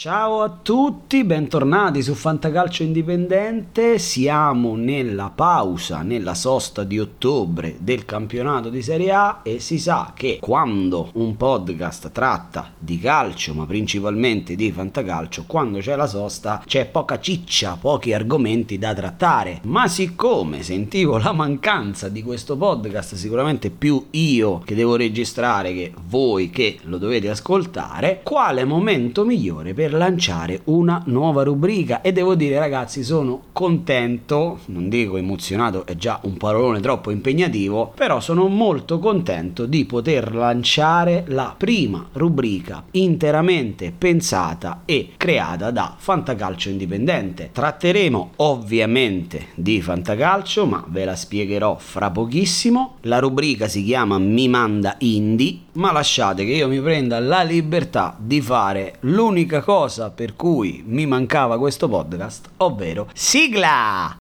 Ciao a tutti, bentornati su Fantacalcio Indipendente. Siamo nella pausa, nella sosta di ottobre del campionato di Serie A, e si sa che quando un podcast tratta di calcio, ma principalmente di Fantacalcio, quando c'è la sosta c'è poca ciccia, pochi argomenti da trattare. Ma siccome sentivo la mancanza di questo podcast, sicuramente più io che devo registrare che voi che lo dovete ascoltare, quale momento migliore per lanciare una nuova rubrica? E devo dire, ragazzi, sono contento, non dico emozionato, è già un parolone troppo impegnativo, però sono molto contento di poter lanciare la prima rubrica interamente pensata e creata da Fantacalcio Indipendente. Tratteremo ovviamente di Fantacalcio, ma ve la spiegherò fra pochissimo. La rubrica si chiama Mi Manda Indi, ma lasciate che io mi prenda la libertà di fare l'unica cosa per cui mi mancava questo podcast, ovvero sigla!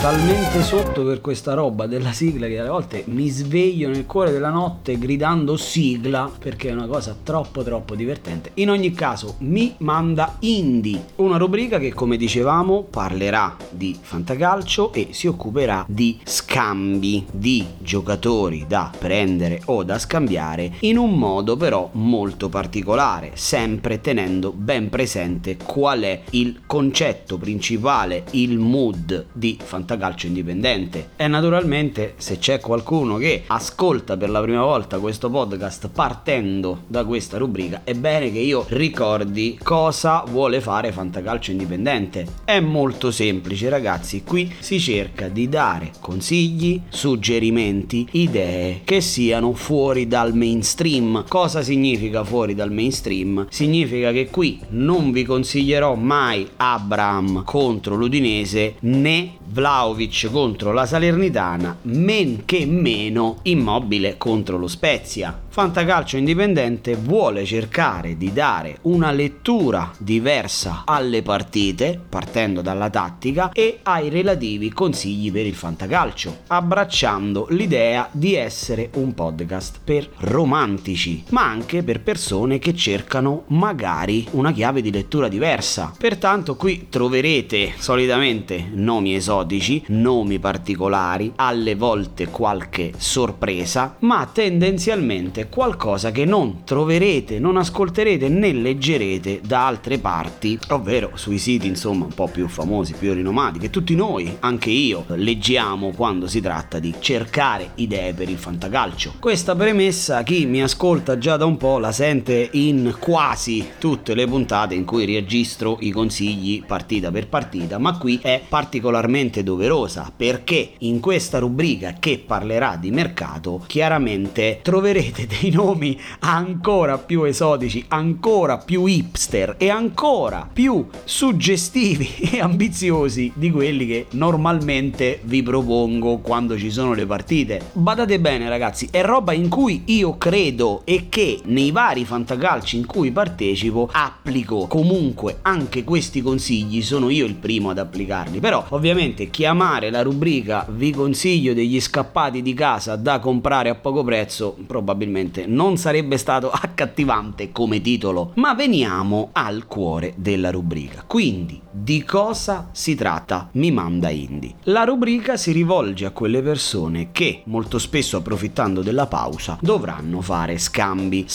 Talmente sotto per questa roba della sigla che alle volte mi sveglio nel cuore della notte gridando sigla, perché è una cosa troppo divertente. In ogni caso, Mi Manda Indi, una rubrica che, come dicevamo, parlerà di Fantacalcio e si occuperà di scambi di giocatori da prendere o da scambiare, in un modo però molto particolare, sempre tenendo ben presente qual è il concetto principale, il mood di Fantacalcio Indipendente. E naturalmente, se c'è qualcuno che ascolta per la prima volta questo podcast partendo da questa rubrica, è bene che io ricordi cosa vuole fare Fantacalcio Indipendente. È molto semplice, ragazzi, qui si cerca di dare consigli, suggerimenti, idee che siano fuori dal mainstream. Cosa significa fuori dal mainstream? Significa che qui non vi consiglierò mai Abraham contro l'Udinese, né Vlahovic contro la Salernitana, men che meno Immobile contro lo Spezia. Fantacalcio Indipendente vuole cercare di dare una lettura diversa alle partite, partendo dalla tattica e ai relativi consigli per il fantacalcio, abbracciando l'idea di essere un podcast per romantici, ma anche per persone che cercano magari una chiave di lettura diversa. Pertanto qui troverete solitamente nomi esotici, nomi particolari, alle volte qualche sorpresa, ma tendenzialmente qualcosa che non troverete, non ascolterete né leggerete da altre parti, ovvero sui siti insomma un po' più famosi, più rinomati, che tutti noi, anche io, leggiamo quando si tratta di cercare idee per il fantacalcio. Questa premessa chi mi ascolta già da un po' la sente in quasi tutte le puntate in cui registro i consigli partita per partita, ma qui è particolarmente doverosa, perché in questa rubrica che parlerà di mercato chiaramente troverete dei nomi ancora più esotici, ancora più hipster e ancora più suggestivi e ambiziosi di quelli che normalmente vi propongo quando ci sono le partite. Badate bene, ragazzi, è roba in cui io credo e che nei vari fantacalci in cui partecipo applico. Comunque anche questi consigli sono io il primo ad applicarli, però ovviamente chiamare la rubrica "vi consiglio degli scappati di casa da comprare a poco prezzo" probabilmente non sarebbe stato accattivante come titolo. Ma veniamo al cuore della rubrica. Quindi, di cosa si tratta Mi Manda Indi? La rubrica si rivolge a quelle persone che, molto spesso approfittando della pausa, dovranno fare scambi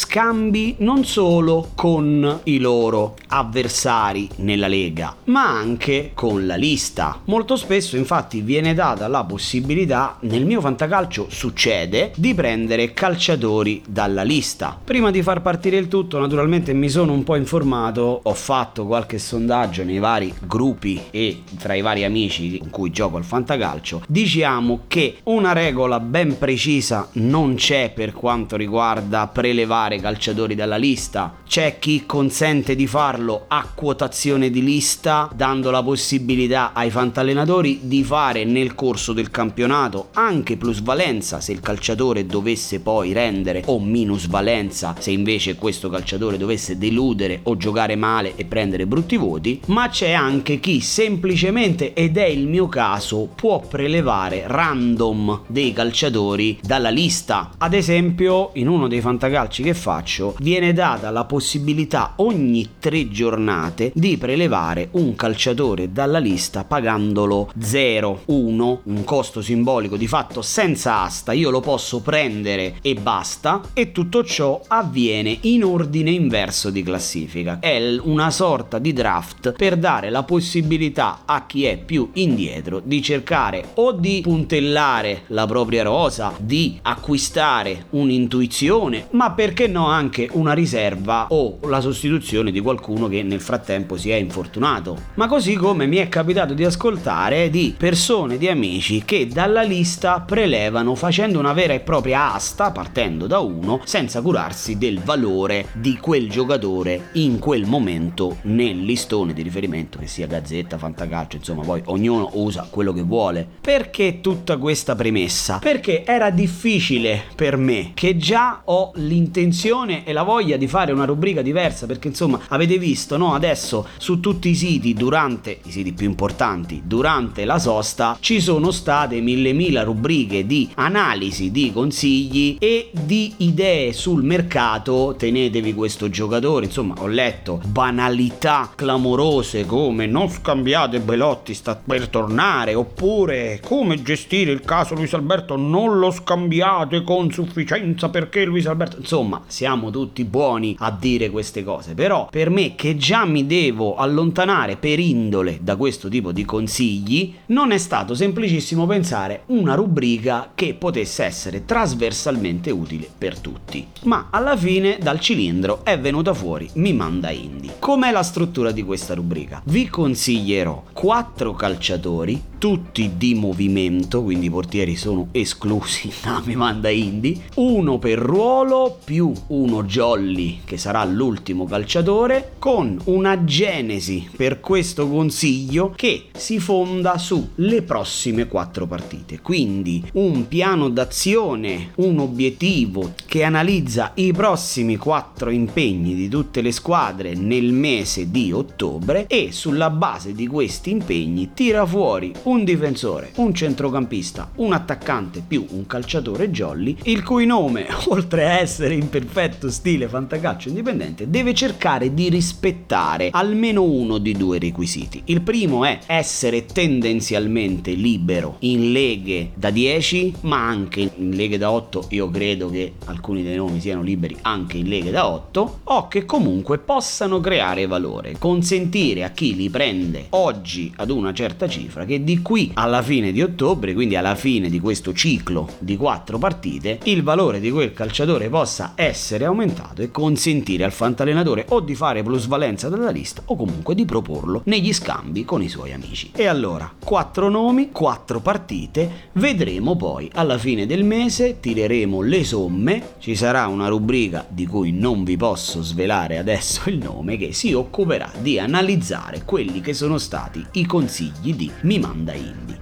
non solo con i loro avversari nella Lega, ma anche con la lista. Molto spesso infatti viene data la possibilità, nel mio fantacalcio succede, di prendere calciatori dalla lista. Prima di far partire il tutto, naturalmente mi sono un po' informato, ho fatto qualche sondaggio nei vari gruppi e tra i vari amici con cui gioco al fantacalcio. Diciamo che una regola ben precisa non c'è per quanto riguarda prelevare calciatori dalla lista. C'è chi consente di farlo a quotazione di lista, dando la possibilità ai fantallenatori giocatori di fare nel corso del campionato anche plusvalenza se il calciatore dovesse poi rendere, o minusvalenza se invece questo calciatore dovesse deludere o giocare male e prendere brutti voti, ma c'è anche chi semplicemente, ed è il mio caso, può prelevare random dei calciatori dalla lista. Ad esempio, in uno dei fantacalci che faccio viene data la possibilità ogni 3 giornate di prelevare un calciatore dalla lista pagandolo 0,1, un costo simbolico di fatto senza asta, io lo posso prendere e basta, e tutto ciò avviene in ordine inverso di classifica. È una sorta di draft per dare la possibilità a chi è più indietro di cercare o di puntellare la propria rosa, di acquistare un'intuizione, ma perché no anche una riserva o la sostituzione di qualcuno che nel frattempo si è infortunato. Ma così come mi è capitato di ascoltare di persone, di amici, che dalla lista prelevano facendo una vera e propria asta, partendo da uno, senza curarsi del valore di quel giocatore in quel momento nel listone di riferimento, che sia Gazzetta, Fantacalcio, insomma poi ognuno usa quello che vuole. Perché tutta questa premessa? Perché era difficile per me, che già ho l'intenzione e la voglia di fare una rubrica diversa, perché insomma avete visto, no? Adesso su tutti i siti, durante i siti più importanti, durante la sosta ci sono state 1000 rubriche di analisi, di consigli e di idee sul mercato, tenetevi questo giocatore, insomma ho letto banalità clamorose come non scambiate Belotti, sta per tornare, oppure come gestire il caso Luis Alberto, non lo scambiate con sufficienza perché Luis Alberto, insomma siamo tutti buoni a dire queste cose, però per me, che già mi devo allontanare per indole da questo tipo di consigli, non è stato semplicissimo pensare una rubrica che potesse essere trasversalmente utile per tutti. Ma alla fine dal cilindro è venuta fuori Mi Manda Indi. Com'è la struttura di questa rubrica? Vi consiglierò 4 calciatori, tutti di movimento, quindi i portieri sono esclusi da Mi Manda Indi, uno per ruolo più uno jolly che sarà l'ultimo calciatore, con una genesi per questo consiglio che si fonda sulle prossime 4 partite, quindi un piano d'azione, un obiettivo che analizza i prossimi 4 impegni di tutte le squadre nel mese di ottobre, e sulla base di questi impegni tira fuori un difensore, un centrocampista, un attaccante più un calciatore jolly, il cui nome, oltre a essere in perfetto stile Fantacalcio Indipendente, deve cercare di rispettare almeno uno di 2 requisiti. Il primo è essere tendenzialmente libero in leghe da 10, ma anche in leghe da 8, io credo che alcuni dei nomi siano liberi anche in leghe da 8, o che comunque possano creare valore, consentire a chi li prende oggi ad una certa cifra che di qui alla fine di ottobre, quindi alla fine di questo ciclo di 4 partite, il valore di quel calciatore possa essere aumentato e consentire al fantallenatore o di fare plusvalenza dalla lista o comunque di proporlo negli scambi con i suoi amici. E allora 4 nomi, 4 partite, vedremo poi alla fine del mese, tireremo le somme, ci sarà una rubrica di cui non vi posso svelare adesso il nome che si occuperà di analizzare quelli che sono stati i consigli di Mi Manda Indi.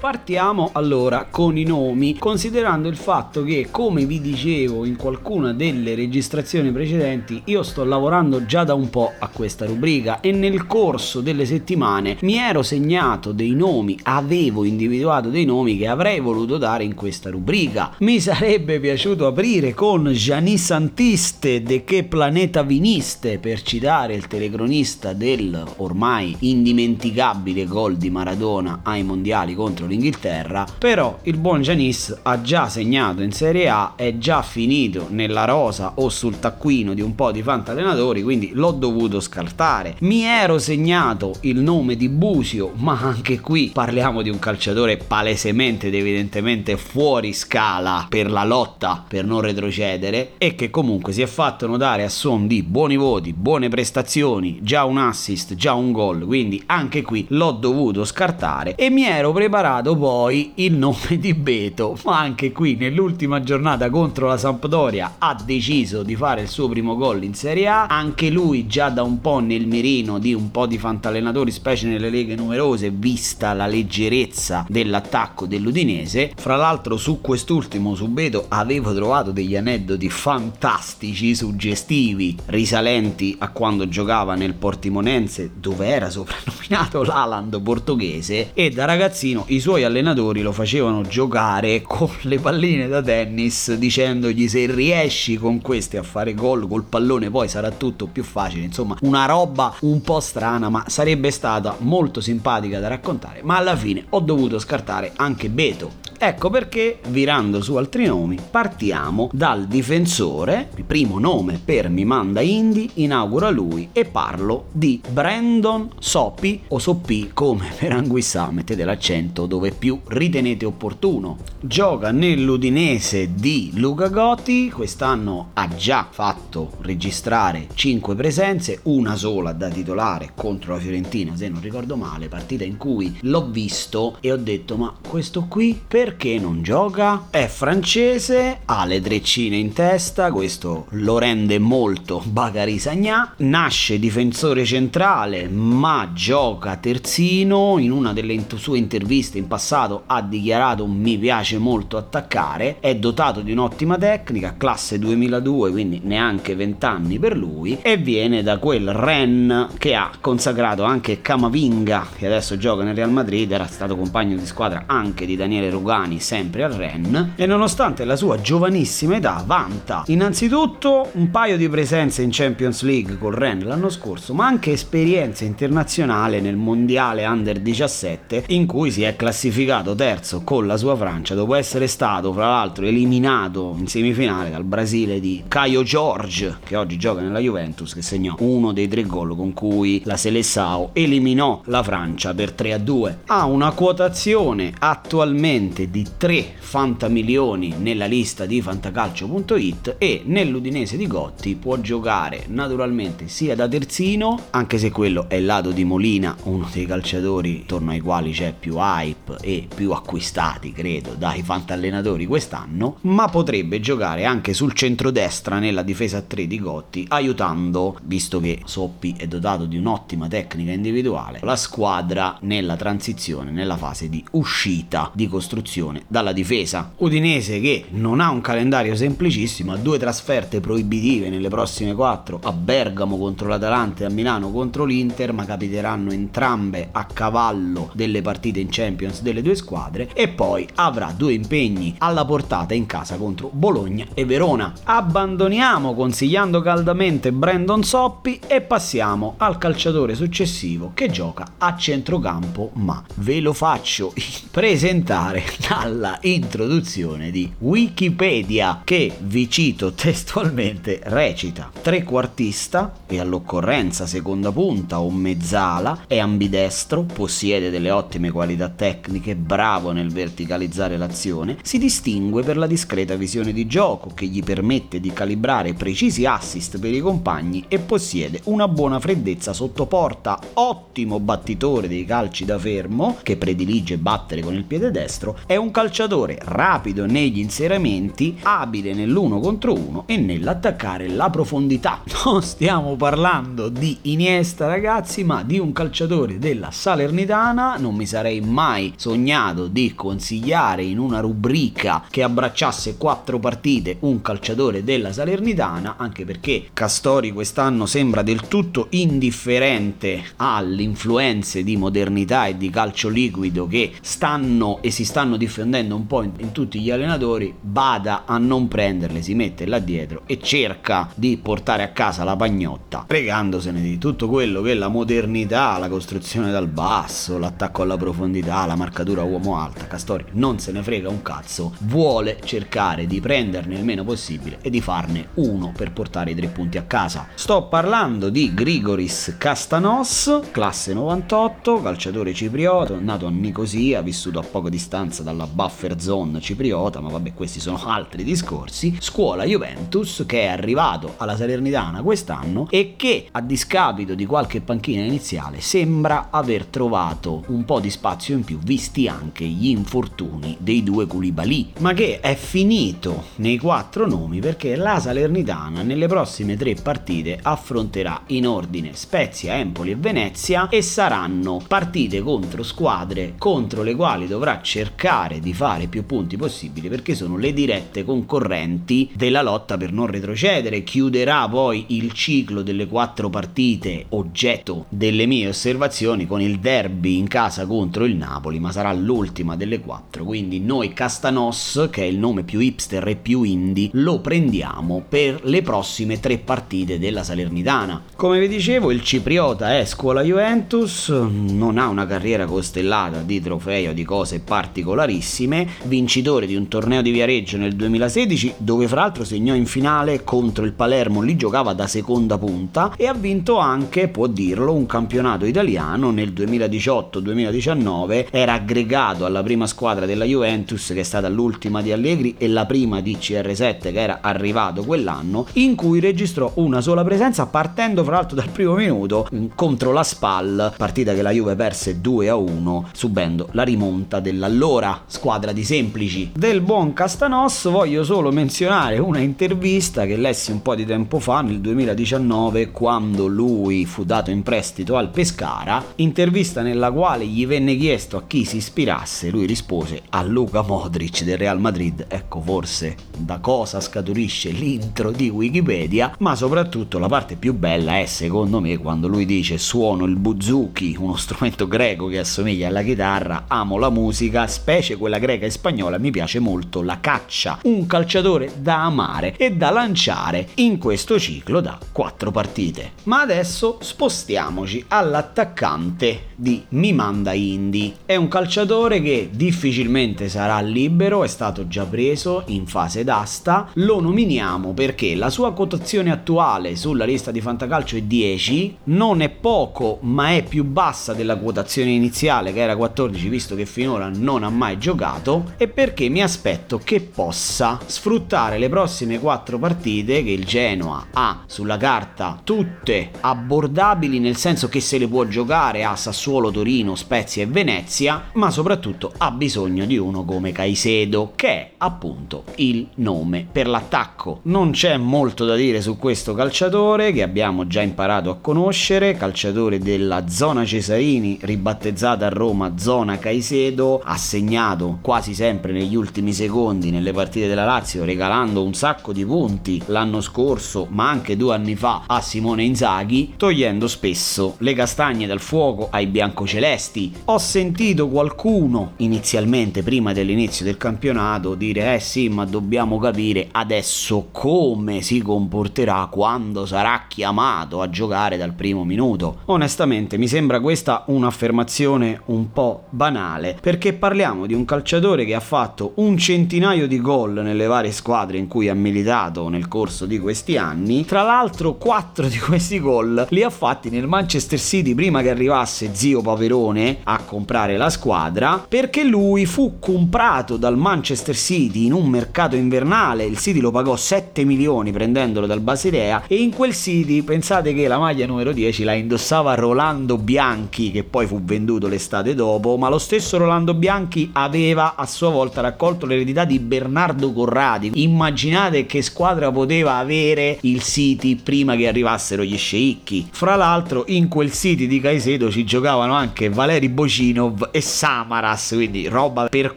Partiamo allora con i nomi, considerando il fatto che, come vi dicevo in qualcuna delle registrazioni precedenti, io sto lavorando già da un po' a questa rubrica e nel corso delle settimane mi ero segnato dei nomi, avevo individuato dei nomi che avrei voluto dare in questa rubrica. Mi sarebbe piaciuto aprire con Gianni Santiste, de che planeta viniste, per citare il telecronista del ormai indimenticabile gol di Maradona ai mondiali contro l'Inghilterra, però il buon Giannis ha già segnato in Serie A, è già finito nella rosa o sul taccuino di un po' di fantallenatori, quindi l'ho dovuto scartare. Mi ero segnato il nome di Busio, ma anche qui parliamo di un calciatore palesemente ed evidentemente fuori scala per la lotta per non retrocedere, e che comunque si è fatto notare a suon di buoni voti, buone prestazioni, già un assist, già un gol, quindi anche qui l'ho dovuto scartare. E mi ero preparato portato poi il nome di Beto, ma anche qui nell'ultima giornata contro la Sampdoria ha deciso di fare il suo primo gol in Serie A, anche lui già da un po' nel mirino di un po' di fantallenatori, specie nelle leghe numerose, vista la leggerezza dell'attacco dell'Udinese. Fra l'altro su quest'ultimo, su Beto, avevo trovato degli aneddoti fantastici, suggestivi, risalenti a quando giocava nel Portimonense, dove era soprannominato l'Haaland portoghese, e da ragazzino i suoi allenatori lo facevano giocare con le palline da tennis dicendogli: se riesci con queste a fare gol col pallone poi sarà tutto più facile. Insomma, una roba un po' strana, ma sarebbe stata molto simpatica da raccontare, ma alla fine ho dovuto scartare anche Beto. Ecco perché, virando su altri nomi, partiamo dal difensore, il primo nome per Mi Manda Indi, inaugura lui e parlo di Brandon Soppy, o Soppy come per Anguissà, mettete l'accento dove più ritenete opportuno. Gioca nell'Udinese di Luca Gotti, quest'anno ha già fatto registrare 5 presenze, una sola da titolare contro la Fiorentina, se non ricordo male, partita in cui l'ho visto e ho detto: ma questo qui perché non gioca? È francese, ha le treccine in testa, questo lo rende molto Bakary Sagna, nasce difensore centrale ma gioca terzino. In una delle sue interviste in passato ha dichiarato: mi piace molto attaccare, è dotato di un'ottima tecnica, classe 2002, quindi neanche 20 anni per lui, e viene da quel Rennes che ha consacrato anche Camavinga, che adesso gioca nel Real Madrid, era stato compagno di squadra anche di Daniele Rugani, sempre al Rennes, e nonostante la sua giovanissima età vanta innanzitutto un paio di presenze in Champions League col Rennes l'anno scorso, ma anche esperienza internazionale nel mondiale under 17 in cui si è classificato terzo con la sua Francia, dopo essere stato fra l'altro eliminato in semifinale dal Brasile di Caio George, che oggi gioca nella Juventus, che segnò uno dei 3 gol con cui la Seleção eliminò la Francia per 3-2. Ha una quotazione attualmente di 3 fantamilioni nella lista di Fantacalcio.it, e nell'Udinese di Gotti può giocare naturalmente sia da terzino, anche se quello è il lato di Molina, uno dei calciatori intorno ai quali c'è più hype e più acquistati credo dai fantallenatori quest'anno, ma potrebbe giocare anche sul centrodestra nella difesa a 3 di Gotti, aiutando, visto che Soppy è dotato di un'ottima tecnica individuale, la squadra nella transizione, nella fase di uscita di costruzione dalla difesa. Udinese che non ha un calendario semplicissimo, ha 2 trasferte proibitive nelle prossime 4, a Bergamo contro l'Atalanta e a Milano contro l'Inter, ma capiteranno entrambe a cavallo delle partite in Champions delle 2 squadre, e poi avrà 2 impegni alla portata in casa contro Bologna e Verona. Abbandoniamo consigliando caldamente Brandon Soppy e passiamo al calciatore successivo, che gioca a centrocampo, ma ve lo faccio presentare dalla introduzione di Wikipedia, che vi cito testualmente, recita: trequartista e all'occorrenza seconda punta o mezzala, è ambidestro, possiede delle ottime qualità tecniche, bravo nel verticalizzare l'azione, si distingue per la discreta visione di gioco che gli permette di calibrare precisi assist per i compagni e possiede una buona freddezza sotto porta, ottimo battitore dei calci da fermo che predilige battere con il piede destro. È un calciatore rapido negli inserimenti, abile nell'1 contro 1 e nell'attaccare la profondità. Non stiamo parlando di Iniesta, ragazzi, ma di un calciatore della Salernitana. Non mi sarei mai sognato di consigliare in una rubrica che abbracciasse 4 partite un calciatore della Salernitana, anche perché Castori quest'anno sembra del tutto indifferente alle influenze di modernità e di calcio liquido che stanno e si stanno diffondendo un po' in tutti gli allenatori. Bada a non prenderle, si mette là dietro e cerca di portare a casa la pagnotta, fregandosene di tutto quello che è la modernità, la costruzione dal basso, l'attacco alla profondità, la marcatura uomo alta. Castori non se ne frega un cazzo, vuole cercare di prenderne il meno possibile e di farne uno per portare i 3 punti a casa. Sto parlando di Grigoris Kastanos, classe 98, calciatore cipriota, nato a Nicosia, vissuto a poco distanza dalla buffer zone cipriota, ma vabbè, questi sono altri discorsi. Scuola Juventus, che è arrivato alla Salernitana quest'anno e che, a discapito di qualche panchina iniziale, sembra aver trovato un po' di spazio in più, visti anche gli infortuni dei due Koulibaly, ma che è finito nei 4 nomi perché la Salernitana nelle prossime 3 partite affronterà in ordine Spezia, Empoli e Venezia, e saranno partite contro squadre contro le quali dovrà cercare di fare più punti possibili, perché sono le dirette concorrenti della lotta per non retrocedere. Chiuderà poi il ciclo delle 4 partite oggetto delle mie osservazioni con il derby in casa contro il Napoli, ma sarà l'ultima delle 4, quindi noi Kastanos, che è il nome più hipster e più indie, lo prendiamo per le prossime 3 partite della Salernitana. Come vi dicevo, il cipriota è scuola Juventus, non ha una carriera costellata di trofei o di cose particolarissime, vincitore di un torneo di Viareggio nel 2016, dove fra l'altro segnò in finale contro il Palermo, lì giocava da seconda punta, e ha vinto anche, può dirlo, un campionato italiano nel 2018-2019, era aggregato alla prima squadra della Juventus, che è stata l'ultima di Allegri e la prima di CR7, che era arrivato quell'anno, in cui registrò una sola presenza, partendo fra l'altro dal primo minuto contro la SPAL, partita che la Juve perse 2-1 subendo la rimonta dell'allora squadra di Semplici. Del buon Kastanos voglio solo menzionare una intervista che lessi un po' di tempo fa, nel 2019, quando lui fu dato in prestito al Pescara, intervista nella quale gli venne chiesto a chi si ispirasse, lui rispose a Luca Modric del Real Madrid. Ecco forse da cosa scaturisce l'intro di Wikipedia, ma soprattutto la parte più bella è secondo me quando lui dice: suono il buzuki, uno strumento greco che assomiglia alla chitarra, amo la musica, specie quella greca e spagnola, mi piace molto la caccia, un calciatore da amare e da lanciare in questo ciclo da 4 partite. Ma adesso spostiamoci all'attaccante di Mi Manda Indi. È un calciatore che difficilmente sarà libero, è stato già preso in fase d'asta, lo nominiamo perché la sua quotazione attuale sulla lista di Fantacalcio è 10, non è poco ma è più bassa della quotazione iniziale che era 14, visto che finora non ha mai giocato, e perché mi aspetto che possa sfruttare le prossime 4 partite che il Genoa ha sulla carta, tutte abbordabili, nel senso che se le può giocare a Sassuolo, Torino, Spezia e Venezia, ma soprattutto ha bisogno di uno come Caicedo, che è appunto il nome per l'attacco. Non c'è molto da dire su questo calciatore che abbiamo già imparato a conoscere, calciatore della Zona Cesarini, ribattezzata a Roma Zona Caicedo, ha segnato quasi sempre negli ultimi secondi nelle partite della Lazio, regalando un sacco di punti l'anno scorso ma anche 2 anni fa a Simone Inzaghi, togliendo spesso le castagne dal fuoco ai biancocelesti. Ho sentito qualcuno inizialmente, prima dell'inizio del campionato, dire sì, ma dobbiamo capire adesso come si comporterà quando sarà chiamato a giocare dal primo minuto. Onestamente mi sembra questa un'affermazione un po' banale, perché parliamo di un calciatore che ha fatto un centinaio di gol nelle varie squadre in cui ha militato nel corso di questi anni. Tra l'altro 4 di questi gol li ha fatti nel Manchester City prima che arrivasse zio Paperone a comprare la squadra, perché lui fu comprato dal Manchester City in un mercato invernale, il City lo pagò 7 milioni prendendolo dal Basilea, e in quel City pensate che la maglia numero 10 la indossava Rolando Bianchi, che poi fu venduto l'estate dopo, ma lo stesso Rolando Bianchi aveva a sua volta raccolto l'eredità di Bernardo Corradi. Immaginate che squadra poteva avere il City prima che arrivassero gli sceicchi. Fra l'altro in quel City di Caicedo ci giocavano anche Valeri Bocinov e Samaras, quindi roba per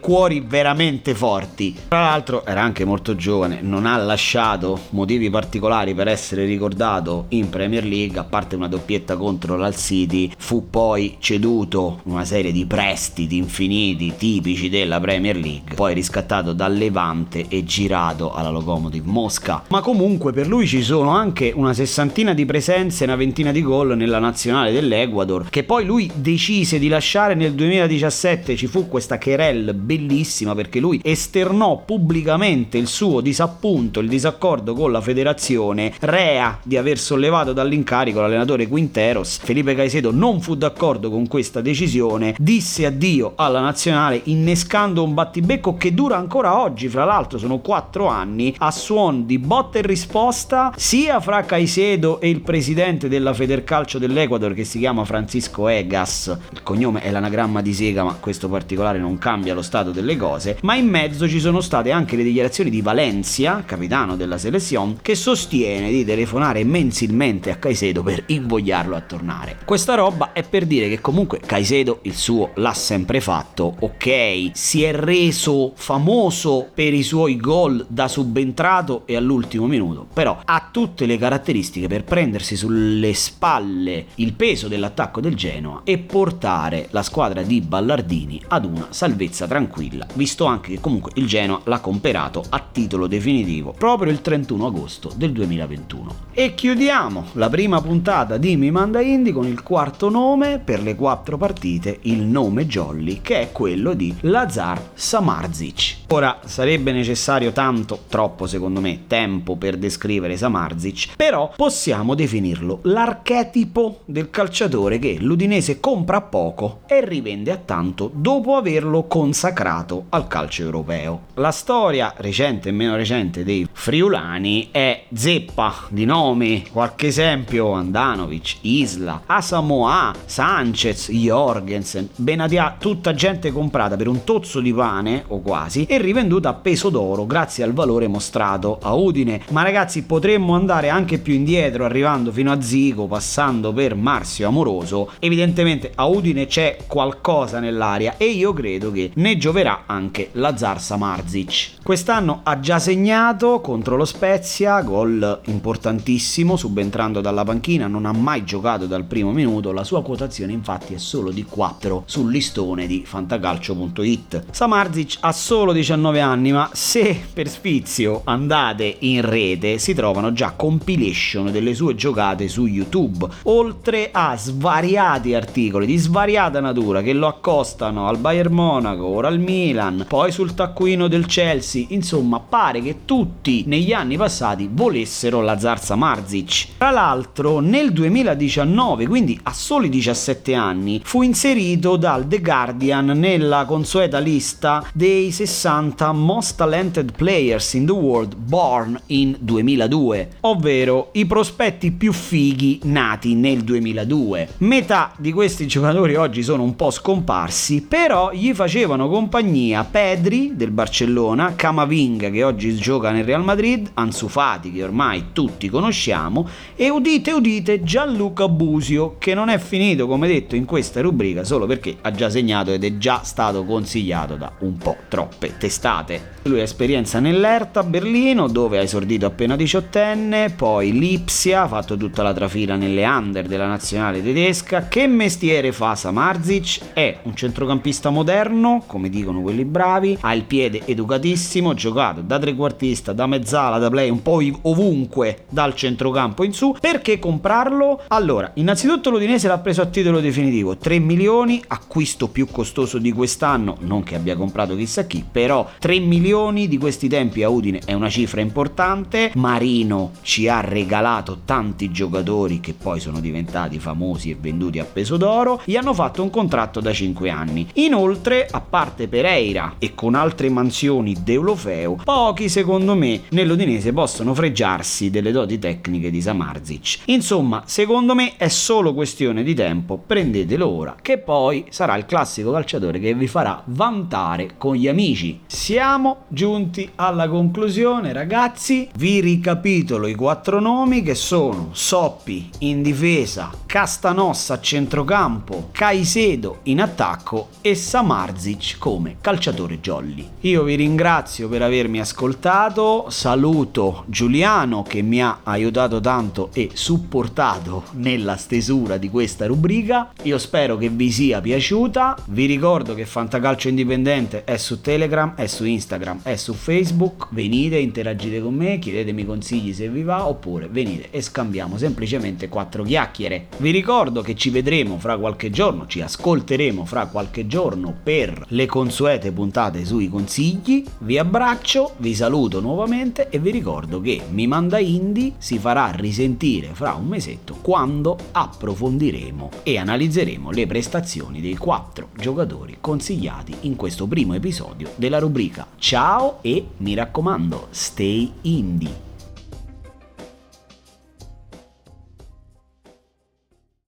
cuori veramente forti. Tra l'altro era anche molto giovane, non ha lasciato motivi particolari per essere ricordato in Premier League, a parte una doppietta contro l'Al City. Fu poi ceduto una serie di prestiti infiniti tipici della Premier League, poi riscattato dal Levante e girato alla Lokomotiv Mosca. Ma comunque per lui ci sono anche una sessantina di presenze e una ventina di gol nella nazionale dell'Ecuador, che poi lui decise di lasciare nel 2017. Ci fu questa querelle bellissima perché lui esternò pubblicamente il suo disappunto, il disaccordo con la federazione, rea di aver sollevato dall'incarico l'allenatore Quinteros. Felipe Caicedo non fu d'accordo con questa decisione, disse addio alla nazionale in innescando un battibecco che dura ancora oggi, fra l'altro sono 4 anni, a suon di botta e risposta sia fra Caicedo e il presidente della Federcalcio dell'Ecuador, che si chiama Francisco Egas, il cognome è l'anagramma di Sega ma questo particolare non cambia lo stato delle cose, ma in mezzo ci sono state anche le dichiarazioni di Valencia, capitano della Selezione, che sostiene di telefonare mensilmente a Caicedo per invogliarlo a tornare. Questa roba è per dire che comunque Caicedo il suo l'ha sempre fatto, ok, si è reso famoso per i suoi gol da subentrato e all'ultimo minuto, però ha tutte le caratteristiche per prendersi sulle spalle il peso dell'attacco del Genoa e portare la squadra di Ballardini ad una salvezza tranquilla, visto anche che comunque il Genoa l'ha comperato a titolo definitivo proprio il 31 agosto del 2021. E chiudiamo la prima puntata di Mi Manda Indi con il quarto nome per le 4 partite, il nome jolly, che è quello di Lazar Samardžić. Ora sarebbe necessario tanto, troppo secondo me, tempo per descrivere Samardžić, però possiamo definirlo l'archetipo del calciatore che l'Udinese compra poco e rivende a tanto dopo averlo consacrato al calcio europeo. La storia recente e meno recente dei friulani è zeppa di nomi, qualche esempio: Andanovic, Isla, Asamoah, Sanchez, Jorgensen, Benatia, tutta gente comprata per un tozzo di pane o quasi e rivenduta a peso d'oro grazie al valore mostrato a Udine. Ma ragazzi, potremmo andare anche più indietro, arrivando fino a Zico, passando per Marzio Amoroso. Evidentemente a Udine c'è qualcosa nell'aria e io credo che ne gioverà anche Lazar Samardžić. Quest'anno ha già segnato contro lo Spezia, gol importantissimo, subentrando dalla panchina, non ha mai giocato dal primo minuto, la sua quotazione infatti è solo di 4 sul listone di Fantacalcio.it. Samardžić ha solo 19 anni, ma se per sfizio andate in rete si trovano già compilation delle sue giocate su YouTube, oltre a svariati articoli di svariata natura che lo accostano al Bayern Monaco, ora al Milan, poi sul taccuino del Chelsea. Insomma, pare che tutti negli anni passati volessero Lazar Samardžić. Tra l'altro nel 2019, quindi a soli 17 anni, fu inserito dal The Guardian nella consueta lista dei 60 Most Talented Players in the World born in 2002, ovvero i prospetti più fighi nati nel 2002. Metà di questi giocatori oggi sono un po' scomparsi, però gli facevano compagnia Pedri del Barcellona, Camavinga che oggi gioca nel Real Madrid, Ansu Fati che ormai tutti conosciamo e udite udite Gianluca Busio, che non è finito come detto in questa rubrica solo perché ha già segnato ed è già stato consigliato da un po' troppe testate. Lui ha esperienza nell'Hertha Berlino, dove ha esordito appena 18enne, poi Lipsia, ha fatto tutta la trafila nelle under della nazionale tedesca. Che mestiere fa Samardžić? È un centrocampista moderno, come dicono quelli bravi, ha il piede educatissimo, giocato da trequartista, da mezzala, da play, un po' ovunque dal centrocampo in su. Perché comprarlo? Allora, innanzitutto l'Udinese l'ha preso a titolo definitivo, 3 milioni, acquisto più costoso di quest'anno, non che abbia comprato chissà chi, però 3 milioni di questi tempi a Udine è una cifra importante. Marino ci ha regalato tanti giocatori che poi sono diventati famosi e venduti a peso d'oro, gli hanno fatto un contratto da 5 anni. Inoltre, a parte Pereira e con altre mansioni Deulofeu, pochi secondo me nell'Udinese possono fregiarsi delle doti tecniche di Samardžić. Insomma, secondo me è solo questione di tempo, prendetelo ora che poi sarà il classico calciatore che vi farà vantare con gli amici. Siamo giunti alla conclusione, ragazzi, vi ricapitolo i 4 nomi che sono Soppy in difesa, Kastanos a centrocampo, Caicedo in attacco e Samardžić come calciatore jolly. Io vi ringrazio per avermi ascoltato, saluto Giuliano che mi ha aiutato tanto e supportato nella stesura di questa rubrica, io spero che vi sia piaciuta, vi ricordo che Fantacalcio Indipendente è su Telegram, è su Instagram, è su Facebook, venite, interagite con me, chiedetemi consigli se vi va, oppure venite e scambiamo semplicemente 4 chiacchiere. Vi ricordo che ci vedremo fra qualche giorno, ci ascolteremo fra qualche giorno per le consuete puntate sui consigli, vi abbraccio, vi saluto nuovamente e vi ricordo che Mi Manda Indi si farà risentire fra un mesetto quando approfondiremo e analizzeremo le prestazioni dei 4 giocatori consigliati cambiati in questo primo episodio della rubrica. Ciao e mi raccomando, stay indie!